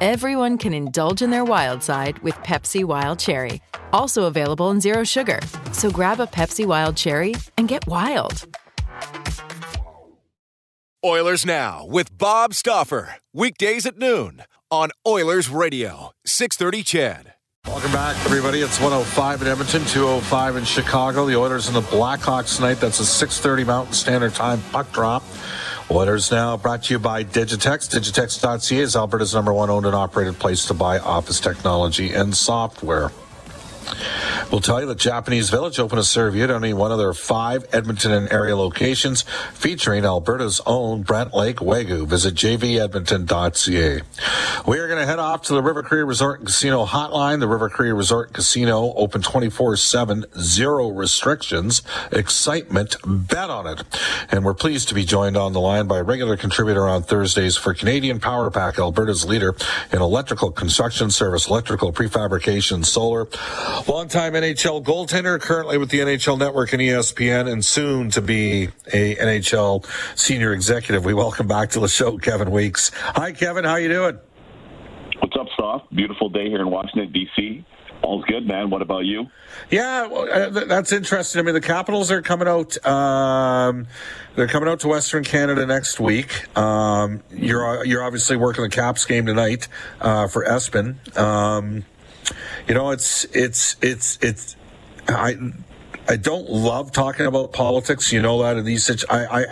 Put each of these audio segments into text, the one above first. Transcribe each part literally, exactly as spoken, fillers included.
everyone can indulge in their wild side with Pepsi Wild Cherry, also available in Zero Sugar. So grab a Pepsi Wild Cherry and get wild. Oilers Now with Bob Stauffer, weekdays at noon on Oilers Radio, six thirty C H E D. Welcome back, everybody. It's one oh five in Edmonton, two oh five in Chicago. The Oilers and the Blackhawks tonight. That's a six thirty Mountain Standard Time puck drop. Oilers Now brought to you by Digitex. Digitex.ca is Alberta's number one owned and operated place to buy office technology and software. We'll tell you that Japanese Village opened a serve unit at only one of their five Edmonton and area locations, featuring Alberta's own Brent Lake Wagyu. Visit j v edmonton dot c a. We are going to head off to the River Cree Resort and Casino hotline. The River Cree Resort and Casino open twenty-four seven, zero restrictions. Excitement, bet on it. And we're pleased to be joined on the line by a regular contributor on Thursdays for Canadian Power Pack, Alberta's leader in electrical construction service, electrical prefabrication, solar. Longtime N H L goaltender, currently with the N H L Network and E S P N, and soon to be a N H L senior executive. We welcome back to the show, Kevin Weeks. Hi, Kevin. How you doing? What's up, Soft? Beautiful day here in Washington, D C All's good, man. What about you? Yeah, well, that's interesting. I mean, the Capitals are coming out. Um, they're coming out to Western Canada next week. Um, you're you're obviously working the Caps game tonight uh, for Espen. Um, You know, it's, it's, it's, it's, I, I don't love talking about politics. You know that in these situations. I,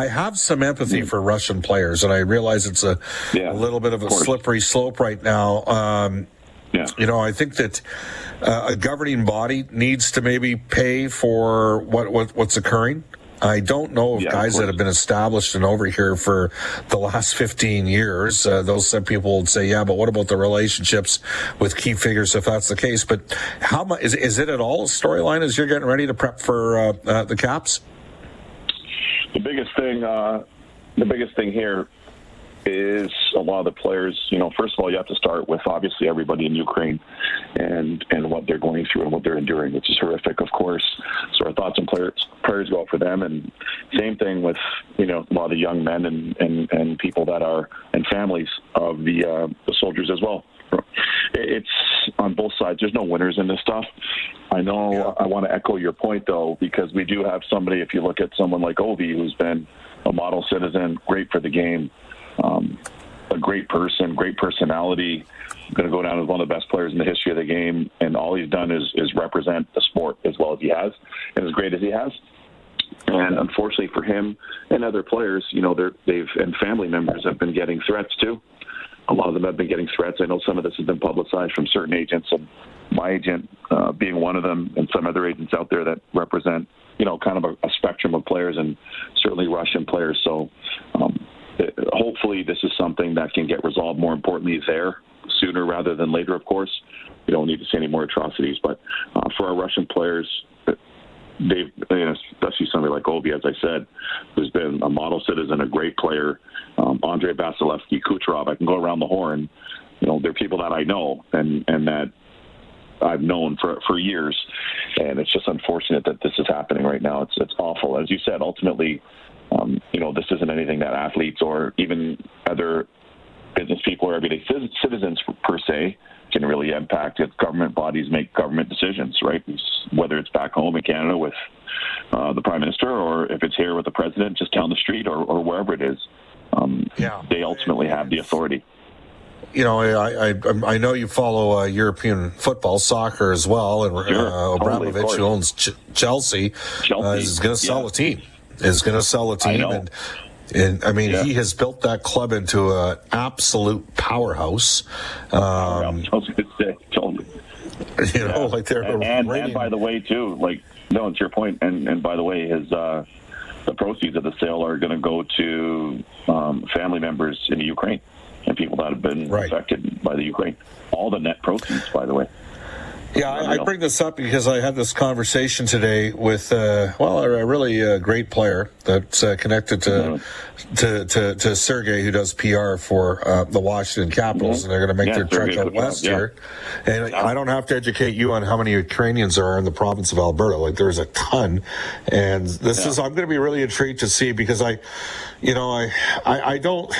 I, I have some empathy for Russian players, and I realize it's a, yeah, a little bit of a slippery slope right now. Um, yeah. You know, I think that uh, a governing body needs to maybe pay for what, what what's occurring. I don't know if yeah, guys that have been established and over here for the last fifteen years, uh, those people would say, yeah, but what about the relationships with key figures if that's the case? But how much is, is it at all a storyline as you're getting ready to prep for uh, uh, the Caps? The biggest thing, uh, the biggest thing here is a lot of the players. You know, first of all, you have to start with obviously everybody in Ukraine and, and what they're going through and what they're enduring, which is horrific, of course. So our thoughts and players, prayers go out for them. And same thing with, you know, a lot of the young men and, and, and people that are, and families of the, uh, the soldiers as well. It's on both sides. There's no winners in this stuff. I know yeah. I want to echo your point, though, because we do have somebody, if you look at someone like Ovi, who's been a model citizen, great for the game, Um, a great person, great personality, going to go down as one of the best players in the history of the game. And all he's done is, is represent the sport as well as he has and as great as he has. And unfortunately for him and other players, you know, they're, they've and family members have been getting threats too. A lot of them have been getting threats. I know some of this has been publicized from certain agents, and my agent uh, being one of them, and some other agents out there that represent, you know, kind of a, a spectrum of players, and certainly Russian players. So, um, hopefully this is something that can get resolved, more importantly, there sooner rather than later, of course. We don't need to see any more atrocities. But uh, for our Russian players, they've, you know, especially somebody like Ovi, as I said, who's been a model citizen, a great player, um, Andrei Vasilevskiy, Kucherov, I can go around the horn. You know, they're people that I know and, and that I've known for, for years. And it's just unfortunate that this is happening right now. It's, it's awful. As you said, ultimately, Um, you know, this isn't anything that athletes or even other business people or everyday citizens per se can really impact. If government bodies make government decisions, right? Whether it's back home in Canada with uh, the prime minister, or if it's here with the president just down the street, or, or wherever it is, um, yeah. they ultimately have the authority. You know, I I, I know you follow uh, European football, soccer as well, and sure. uh, Abramovich, totally, who owns Ch- Chelsea, Chelsea uh, is going to sell yeah. the team. Is going to sell a team, and, and I mean yeah. he has built that club into an absolute powerhouse. Um, yeah, totally. You know, yeah. like they're and, and, and by the way, too, like no, it's your point. And and by the way, his uh, the proceeds of the sale are going to go to um, family members in the Ukraine and people that have been right. affected by the Ukraine. All the net proceeds, by the way. Yeah, I, I bring this up because I had this conversation today with, uh, well, a, a really uh, great player that's uh, connected to, mm-hmm. to to to Sergei, who does P R for uh, the Washington Capitals, mm-hmm. and they're going to make yeah, their Sergei trek out west yeah. here. And yeah. I don't have to educate you on how many Ukrainians there are in the province of Alberta. Like, there's a ton. And this yeah. is, I'm going to be really intrigued to see because I, you know, I, I, I don't,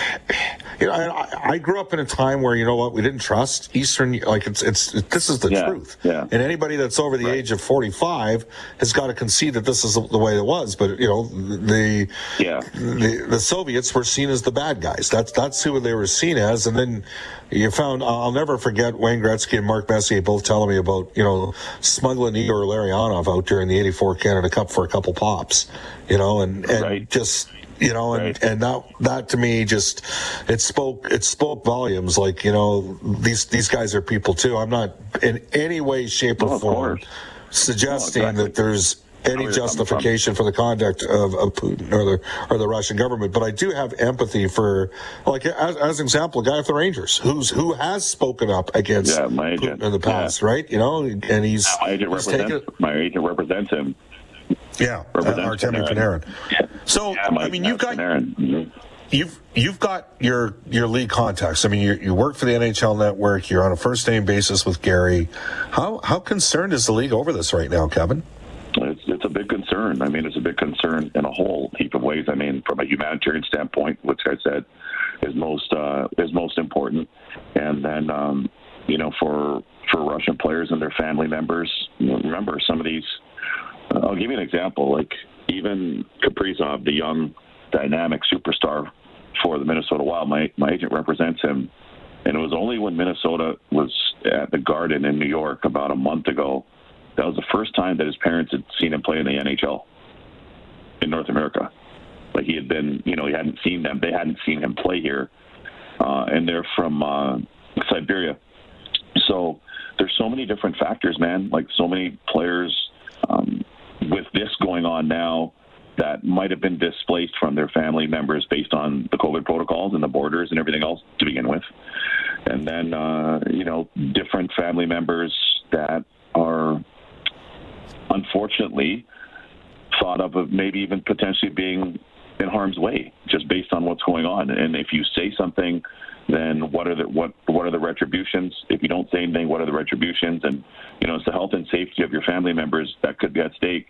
you know, I, I grew up in a time where, you know what, we didn't trust Eastern, like, it's, it's, it, this is the yeah. truth. Yeah. And anybody that's over the right. age of forty-five has got to concede that this is the way it was. But, you know, the, yeah. the the Soviets were seen as the bad guys. That's that's who they were seen as. And then you found, I'll never forget Wayne Gretzky and Mark Messier both telling me about, you know, smuggling Igor Larionov out during the eighty-four Canada Cup for a couple pops, you know, and, and right. just... You know, and, right. and that that to me just it spoke it spoke volumes. Like, you know, these these guys are people too. I'm not in any way, shape, or no, form course. suggesting no, exactly. that there's any justification for the conduct of, of Putin or the or the Russian government. But I do have empathy for, like, as, as an example, a guy at the Rangers who's who has spoken up against yeah, my agent. Putin in the past, yeah. right? You know, and he's my agent, he's taken, my agent represents him. Yeah, uh, Artemi Panarin. Yeah. So yeah, I mean, you've got Panarin. you've you've got your your league contacts. I mean, you you work for the N H L Network. You're on a first name basis with Gary. How how concerned is the league over this right now, Kevin? It's, it's a big concern. I mean, it's a big concern in a whole heap of ways. I mean, from a humanitarian standpoint, which I said is most uh, is most important, and then um, you know, for for Russian players and their family members. Remember, some of these. I'll give you an example. Like, even Kaprizov, the young, dynamic superstar for the Minnesota Wild, my, my agent represents him. And it was only when Minnesota was at the Garden in New York about a month ago, that was the first time that his parents had seen him play in the N H L in North America. Like, he had been, you know, he hadn't seen them. They hadn't seen him play here. Uh, and they're from uh, Siberia. So there's so many different factors, man. Like, so many players... Um, with this going on now, that might have been displaced from their family members based on the COVID protocols and the borders and everything else to begin with. And then, uh, you know, different family members that are unfortunately thought of maybe even potentially being in harm's way just based on what's going on. And if you say something, then what are the what what are the retributions? If you don't say anything, what are the retributions? And, you know, it's the health and safety of your family members that could be at stake.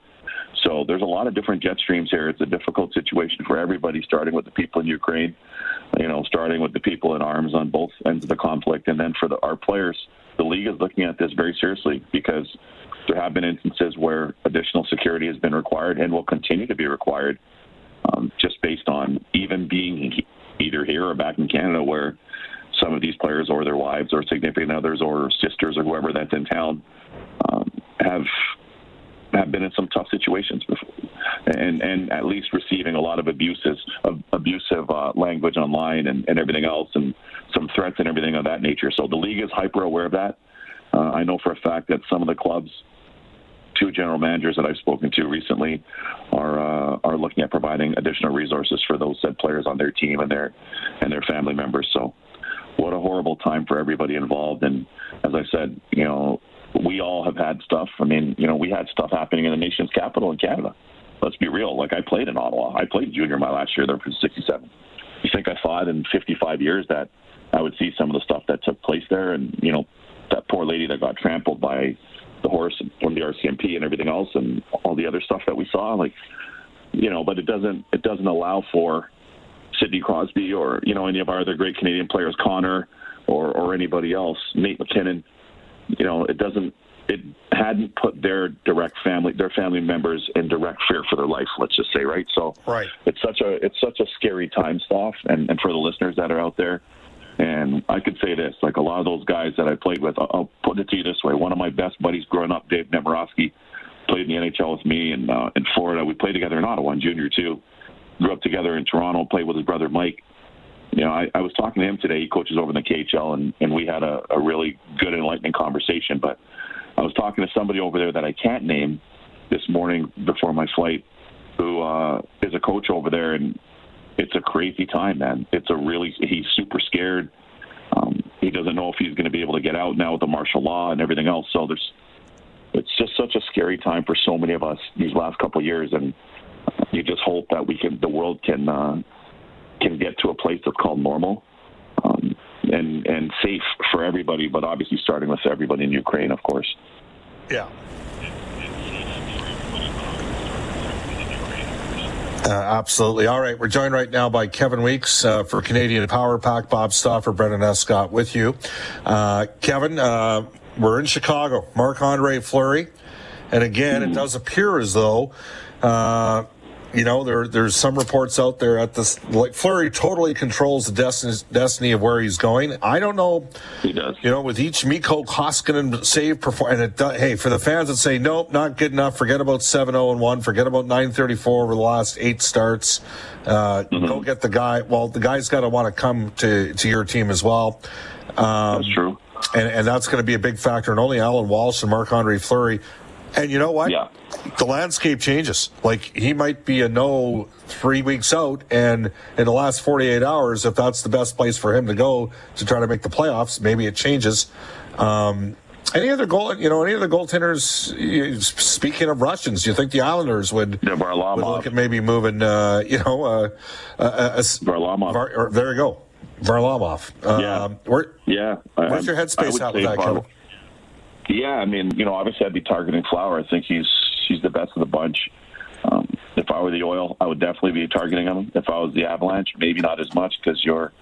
So there's a lot of different jet streams here. It's a difficult situation for everybody, starting with the people in Ukraine, you know, starting with the people in arms on both ends of the conflict. And then for the, our players, the league is looking at this very seriously because there have been instances where additional security has been required and will continue to be required um, just based on even being either here or back in Canada, where some of these players or their wives or significant others or sisters or whoever that's in town um, have have been in some tough situations before, and and at least receiving a lot of abuses, of abusive uh, language online and, and everything else, and some threats and everything of that nature. So the league is hyper aware of that. Uh, I know for a fact that some of the clubs, two general managers that I've spoken to recently, are uh, are looking at providing additional resources for those said players on their team and their and their family members. So what a horrible time for everybody involved. And as I said, you know, we all have had stuff. I mean, you know, we had stuff happening in the nation's capital in Canada. Let's be real. Like, I played in Ottawa. I played junior my last year there for sixty-seven. You think I thought in fifty-five years that I would see some of the stuff that took place there? And, you know, that poor lady that got trampled by the horse from the R C M P and everything else and all the other stuff that we saw. Like, you know, but it doesn't it doesn't allow for Sidney Crosby or, you know, any of our other great Canadian players, Connor or, or anybody else, Nate McKinnon. You know, it doesn't, it hadn't put their direct family, their family members in direct fear for their life, let's just say, right? So right. it's such a, it's such a scary time, Staff, and, and for the listeners that are out there. And I could say this, like, a lot of those guys that I played with, I'll, I'll put it to you this way. One of my best buddies growing up, Dave Nemirovsky, played in the N H L with me in, uh, in Florida. We played together in Ottawa in junior too. Grew up together in Toronto, played with his brother Mike. You know, I, I was talking to him today. He coaches over in the K H L, and, and we had a, a really good, enlightening conversation. But I was talking to somebody over there that I can't name this morning before my flight, who uh, is a coach over there, and it's a crazy time, man. It's a really – he's super scared. Um, he doesn't know if he's going to be able to get out now with the martial law and everything else. So there's it's just such a scary time for so many of us these last couple of years, and you just hope that we can, the world can uh, can get to a place that's called normal, um, and and safe for everybody. But obviously, starting with everybody in Ukraine, of course. Yeah. Uh, absolutely. All right. We're joined right now by Kevin Weeks uh, for Canadian Power Pack. Bob Stauffer, Brendan Escott with you. Uh, Kevin, uh, we're in Chicago. Mark-Andre Fleury. And again, it does appear as though, uh, you know, there there's some reports out there at this, like, Fleury totally controls the destiny, destiny of where he's going. I don't know. He does. You know, with each Mikko Koskinen save performance, and it does, hey, for the fans that say, nope, not good enough, forget about seven oh and one, forget about nine thirty-four over the last eight starts, uh, mm-hmm. go get the guy. Well, the guy's got to want to come to to your team as well. Um, that's true. And, and that's going to be a big factor. And only Alan Walsh and Mark-Andre Fleury. And you know what? Yeah. The landscape changes. Like, he might be a no three weeks out, and in the last forty-eight hours, if that's the best place for him to go to try to make the playoffs, maybe it changes. Um, any other goal? You know, any other goaltenders? You, speaking of Russians, do you think the Islanders would, yeah, Varlamov. would look at maybe moving? Uh, you know, uh, uh, uh, Varlamov. Var, or, there you go, Varlamov. Yeah. Um, where, yeah. Where's your headspace out with that, Varlamov. Kevin? Yeah, I mean, you know, obviously I'd be targeting Flower. I think he's he's the best of the bunch. Um, if I were the Oil, I would definitely be targeting him. If I was the Avalanche, maybe not as much, because your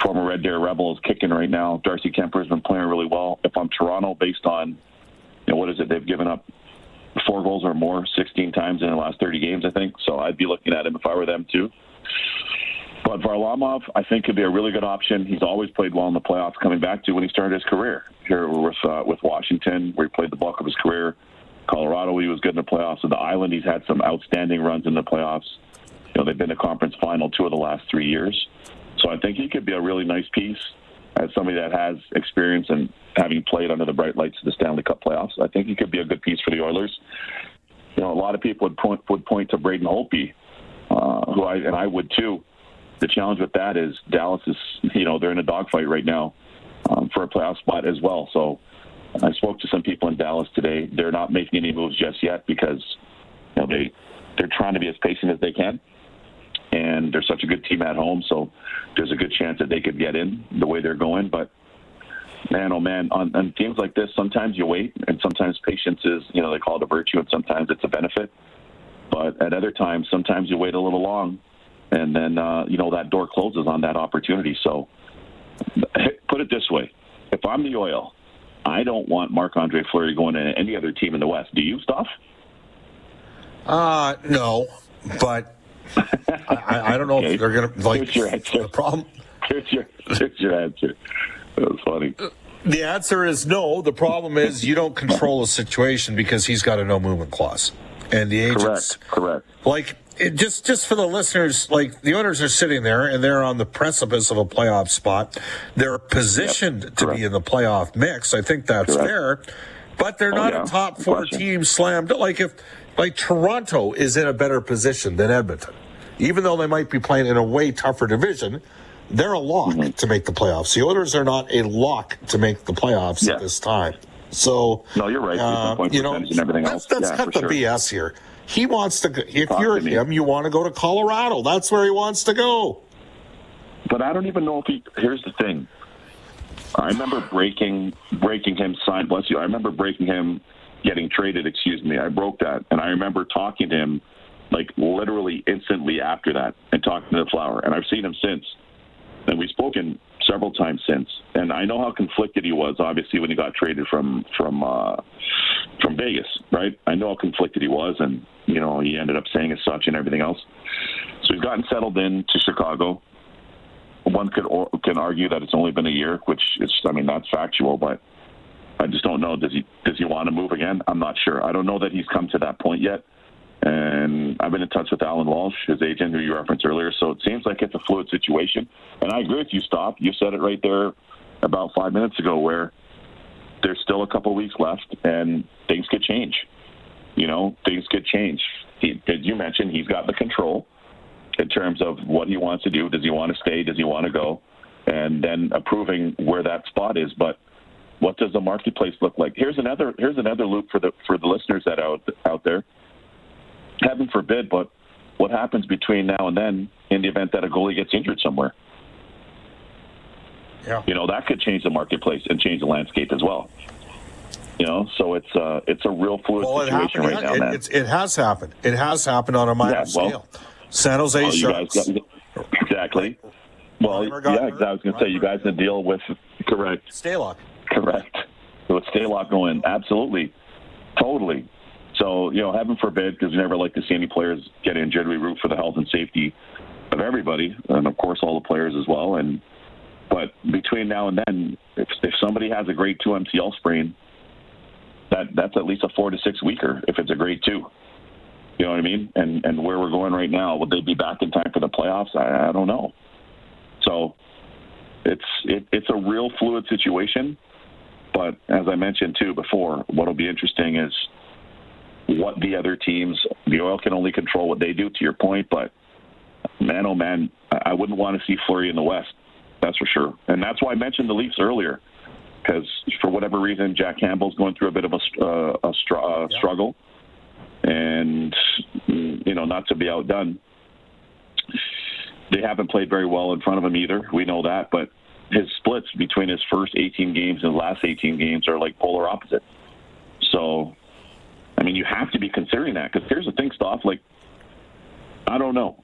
former Red Deer Rebel is kicking right now. Darcy Kemper has been playing really well. If I'm Toronto, based on, you know, what is it, they've given up four goals or more sixteen times in the last thirty games, I think. So I'd be looking at him if I were them too. But Varlamov, I think, could be a really good option. He's always played well in the playoffs, coming back to when he started his career here with uh, with Washington, where he played the bulk of his career. Colorado, he was good in the playoffs. And the Island, he's had some outstanding runs in the playoffs. You know, they've been to conference final two of the last three years. So I think he could be a really nice piece as somebody that has experience and having played under the bright lights of the Stanley Cup playoffs. I think he could be a good piece for the Oilers. You know, a lot of people would point, would point to Braden Holtby, uh, who I and I would too. The challenge with that is Dallas is, you know, they're in a dogfight right now um, for a playoff spot as well. So I spoke to some people in Dallas today. They're not making any moves just yet because, you know, they, they're trying to be as patient as they can. And they're such a good team at home, so there's a good chance that they could get in the way they're going. But, man, oh, man, on, on games like this, sometimes you wait, and sometimes patience is, you know, they call it a virtue, and sometimes it's a benefit. But at other times, sometimes you wait a little long. And then, uh, you know, that door closes on that opportunity. So put it this way. If I'm the Oil, I don't want Marc-Andre Fleury going to any other team in the West. Do you, Staff? Uh, no, but I, I don't know okay. if they're going to, like, your answer. The problem. Here's your, here's your answer. That was funny. The answer is no. The problem is you don't control a situation because he's got a no movement clause. And the agents. Correct, correct. Like, It just just for the listeners, like, the Oilers are sitting there, and they're on the precipice of a playoff spot. They're positioned yep, to be in the playoff mix. I think that's correct. fair, but they're oh, not yeah. a top four Question. team slammed. Like, if like Toronto is in a better position than Edmonton, even though they might be playing in a way tougher division, they're a lock mm-hmm. to make the playoffs. The Oilers are not a lock to make the playoffs yeah. at this time. So no, you're right. Uh, you know, and everything else. that's, that's yeah, cut the sure. B S here. He wants to, if Talk you're to him, you want to go to Colorado. That's where he wants to go. But I don't even know if he, here's the thing. I remember breaking breaking him, sign, bless you. I remember breaking him getting traded, excuse me. I broke that. And I remember talking to him, like, literally instantly after that, and talking to the Flower. And I've seen him since. And we've spoken several times since. And I know how conflicted he was, obviously, when he got traded from, from, uh, from Vegas, right? I know how conflicted he was, and, you know, he ended up saying as such and everything else. So he's gotten settled in to Chicago. One could or, can argue that it's only been a year, which is, I mean, that's factual, but I just don't know. Does he does he want to move again? I'm not sure. I don't know that he's come to that point yet. And I've been in touch with Alan Walsh, his agent, who you referenced earlier. So it seems like it's a fluid situation. And I agree with you, Stop. You said it right there about five minutes ago, where there's still a couple weeks left, and things could change. You know, things could change. He, as you mentioned, he's got the control in terms of what he wants to do. Does he want to stay? Does he want to go? And then approving where that spot is. But what does the marketplace look like? Here's another here's another loop for the for the listeners that out out there. Heaven forbid, but what happens between now and then in the event that a goalie gets injured somewhere? Yeah. You know, that could change the marketplace and change the landscape as well. You know, so it's uh, it's a real fluid well, situation happened, right it, now, man. It, it has happened. It has happened on a minor yeah, well, scale. San Jose well, Sharks. Got, exactly. Well, yeah, hurt, I was going to say, you guys in the deal with, correct. Stalock. Correct. With Stalock going, absolutely. Totally. So, you know, heaven forbid, because we never like to see any players get injured. We root for the health and safety of everybody, and, of course, all the players as well. And But between now and then, if, if somebody has a grade two M C L sprain, that that's at least a four to six weeker if it's a grade two. You know what I mean? And and where we're going right now, will they be back in time for the playoffs? I, I don't know. So it's it, it's a real fluid situation. But as I mentioned too before, what'll be interesting is what the other teams. The Oil can only control what they do. To your point, but man, oh man, I wouldn't want to see Fleury in the West. That's for sure. And that's why I mentioned the Leafs earlier, because for whatever reason, Jack Campbell's going through a bit of a, uh, a str- uh, yeah. struggle, and you know, not to be outdone, they haven't played very well in front of him either. We know that, but his splits between his first eighteen games and his last eighteen games are like polar opposite. So, I mean, you have to be considering that, because here's the thing, Stoff, like, I don't know.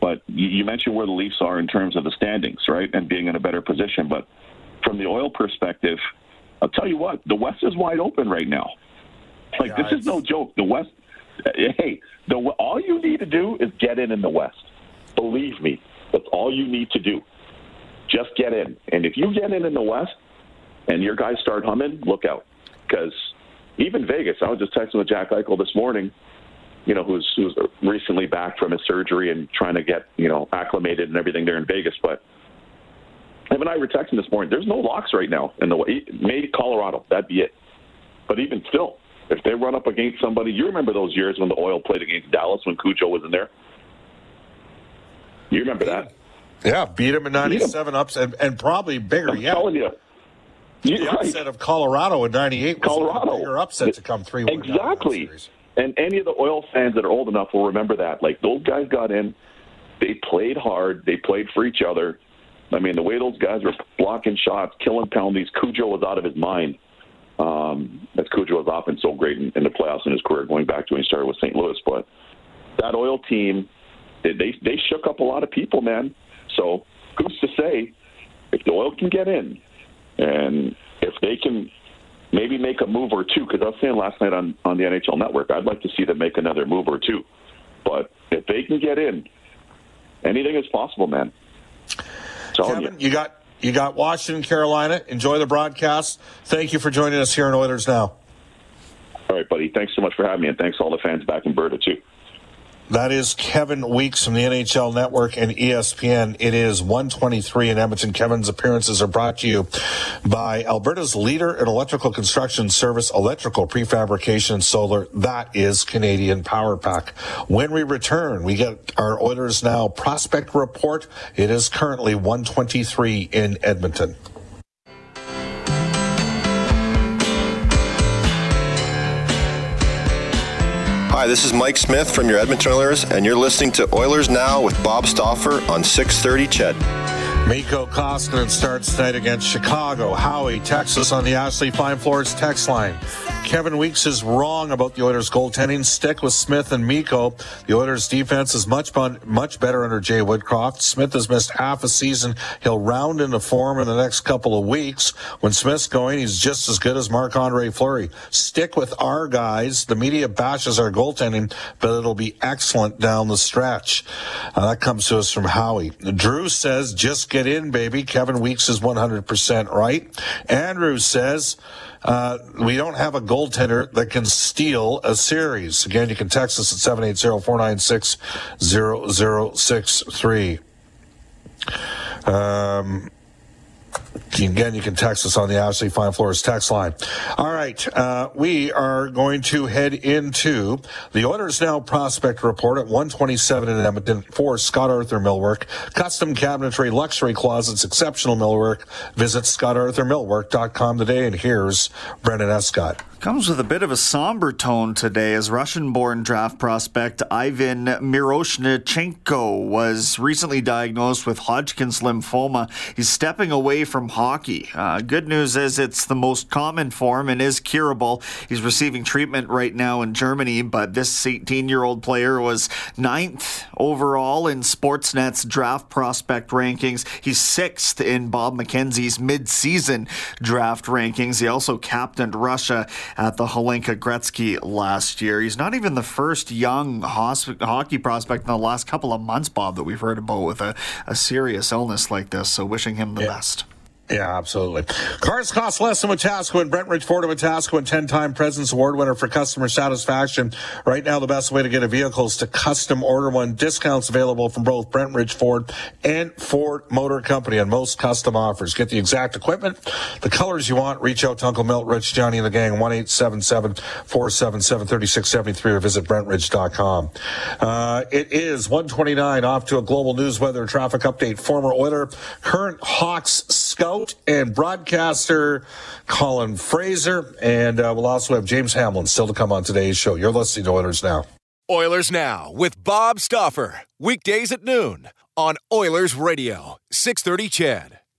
But you mentioned where the Leafs are in terms of the standings, right, and being in a better position. But from the Oil perspective, I'll tell you what, the West is wide open right now. Like, yeah, this it's... is no joke. The West, hey, the, all you need to do is get in in the West. Believe me, that's all you need to do. Just get in. And if you get in in the West and your guys start humming, look out. Because even Vegas, I was just texting with Jack Eichel this morning, you know, who's who's recently back from his surgery and trying to get, you know, acclimated and everything there in Vegas. But him and I were texting this morning. There's no locks right now in the way. Maybe Colorado, that'd be it. But even still, if they run up against somebody, you remember those years when the Oil played against Dallas when Cujo was in there. You remember that? Yeah, beat him in ninety-seven ups and, and probably bigger. I'm yeah. telling you. The yeah. upset of Colorado in ninety-eight was Colorado. a bigger upset to come three one Exactly. And any of the Oil fans that are old enough will remember that. Like, those guys got in, they played hard, they played for each other. I mean, the way those guys were blocking shots, killing penalties, Cujo was out of his mind. Um, as Cujo was often so great in, in the playoffs in his career, going back to when he started with Saint Louis. But that Oil team, they, they, they shook up a lot of people, man. So who's to say if the Oil can get in and if they can – maybe make a move or two, because I was saying last night on, on the N H L Network, I'd like to see them make another move or two. But if they can get in, anything is possible, man. Kevin, you. you got you got Washington, Carolina. Enjoy the broadcast. Thank you for joining us here in Oilers Now. All right, buddy. Thanks so much for having me, and thanks to all the fans back in Berta, too. That is Kevin Weeks from the N H L Network and E S P N. It is one twenty-three in Edmonton. Kevin's appearances are brought to you by Alberta's leader in electrical construction service, electrical prefabrication and solar. That is Canadian Power Pack. When we return, we get our Oilers Now prospect report. It is currently one twenty-three in Edmonton. Hi, this is Mike Smith from your Edmonton Oilers, and you're listening to Oilers Now with Bob Stauffer on six thirty C H E D. Mikko Koskinen starts tonight against Chicago, Howie, Texas on the Ashley Fine Floors text line. Kevin Weeks is wrong about the Oilers' goaltending. Stick with Smith and Mikko. The Oilers' defense is much much better under Jay Woodcroft. Smith has missed half a season. He'll round into form in the next couple of weeks. When Smith's going, he's just as good as Mark-Andre Fleury. Stick with our guys. The media bashes our goaltending. Goaltending, but it'll be excellent down the stretch. Uh, that comes to us from Howie. Drew says, just get in, baby. Kevin Weeks is one hundred percent right. Andrew says, uh, we don't have a goaltender that can steal a series. Again, you can text us at seven eight zero, four nine six, zero zero six three. Um, Again, you can text us on the Ashley Fine Floors text line. All right, uh, we are going to head into the Oilers Now Prospect Report at one twenty-seven in Edmonton for Scott Arthur Millwork. Custom cabinetry, luxury closets, exceptional millwork. Visit scott arthur millwork dot com today, and here's Brendan Escott. Comes with a bit of a somber tone today as Russian-born draft prospect Ivan Miroshnichenko was recently diagnosed with Hodgkin's lymphoma. He's stepping away from hockey. Uh, good news is it's the most common form and is curable. He's receiving treatment right now in Germany, but this eighteen-year-old player was ninth overall in Sportsnet's draft prospect rankings. He's sixth in Bob McKenzie's mid-season draft rankings. He also captained Russia at the Holinka Gretzky last year. He's not even the first young hosp- hockey prospect in the last couple of months, Bob, that we've heard about with a, a serious illness like this, so wishing him the yeah. best. Yeah, absolutely. Cars cost less than Metasco, and Brent Ridge Ford of Metasco, and ten-time President's Award winner for customer satisfaction. Right now, the best way to get a vehicle is to custom order one. Discounts available from both Brent Ridge Ford and Ford Motor Company on most custom offers. Get the exact equipment, the colors you want. Reach out to Uncle Milt, Rich, Johnny, and the gang, one eight seven seven, four seven seven, three six seven three, or visit brent ridge dot com. Uh, it is one twenty-nine, off to a global news weather traffic update. Former Oiler, current Hawks scout, and broadcaster Colin Fraser, and uh, we'll also have James Hamlin still to come on today's show. You're listening to Oilers Now. Oilers Now with Bob Stauffer, weekdays at noon on Oilers Radio, six thirty C H E D.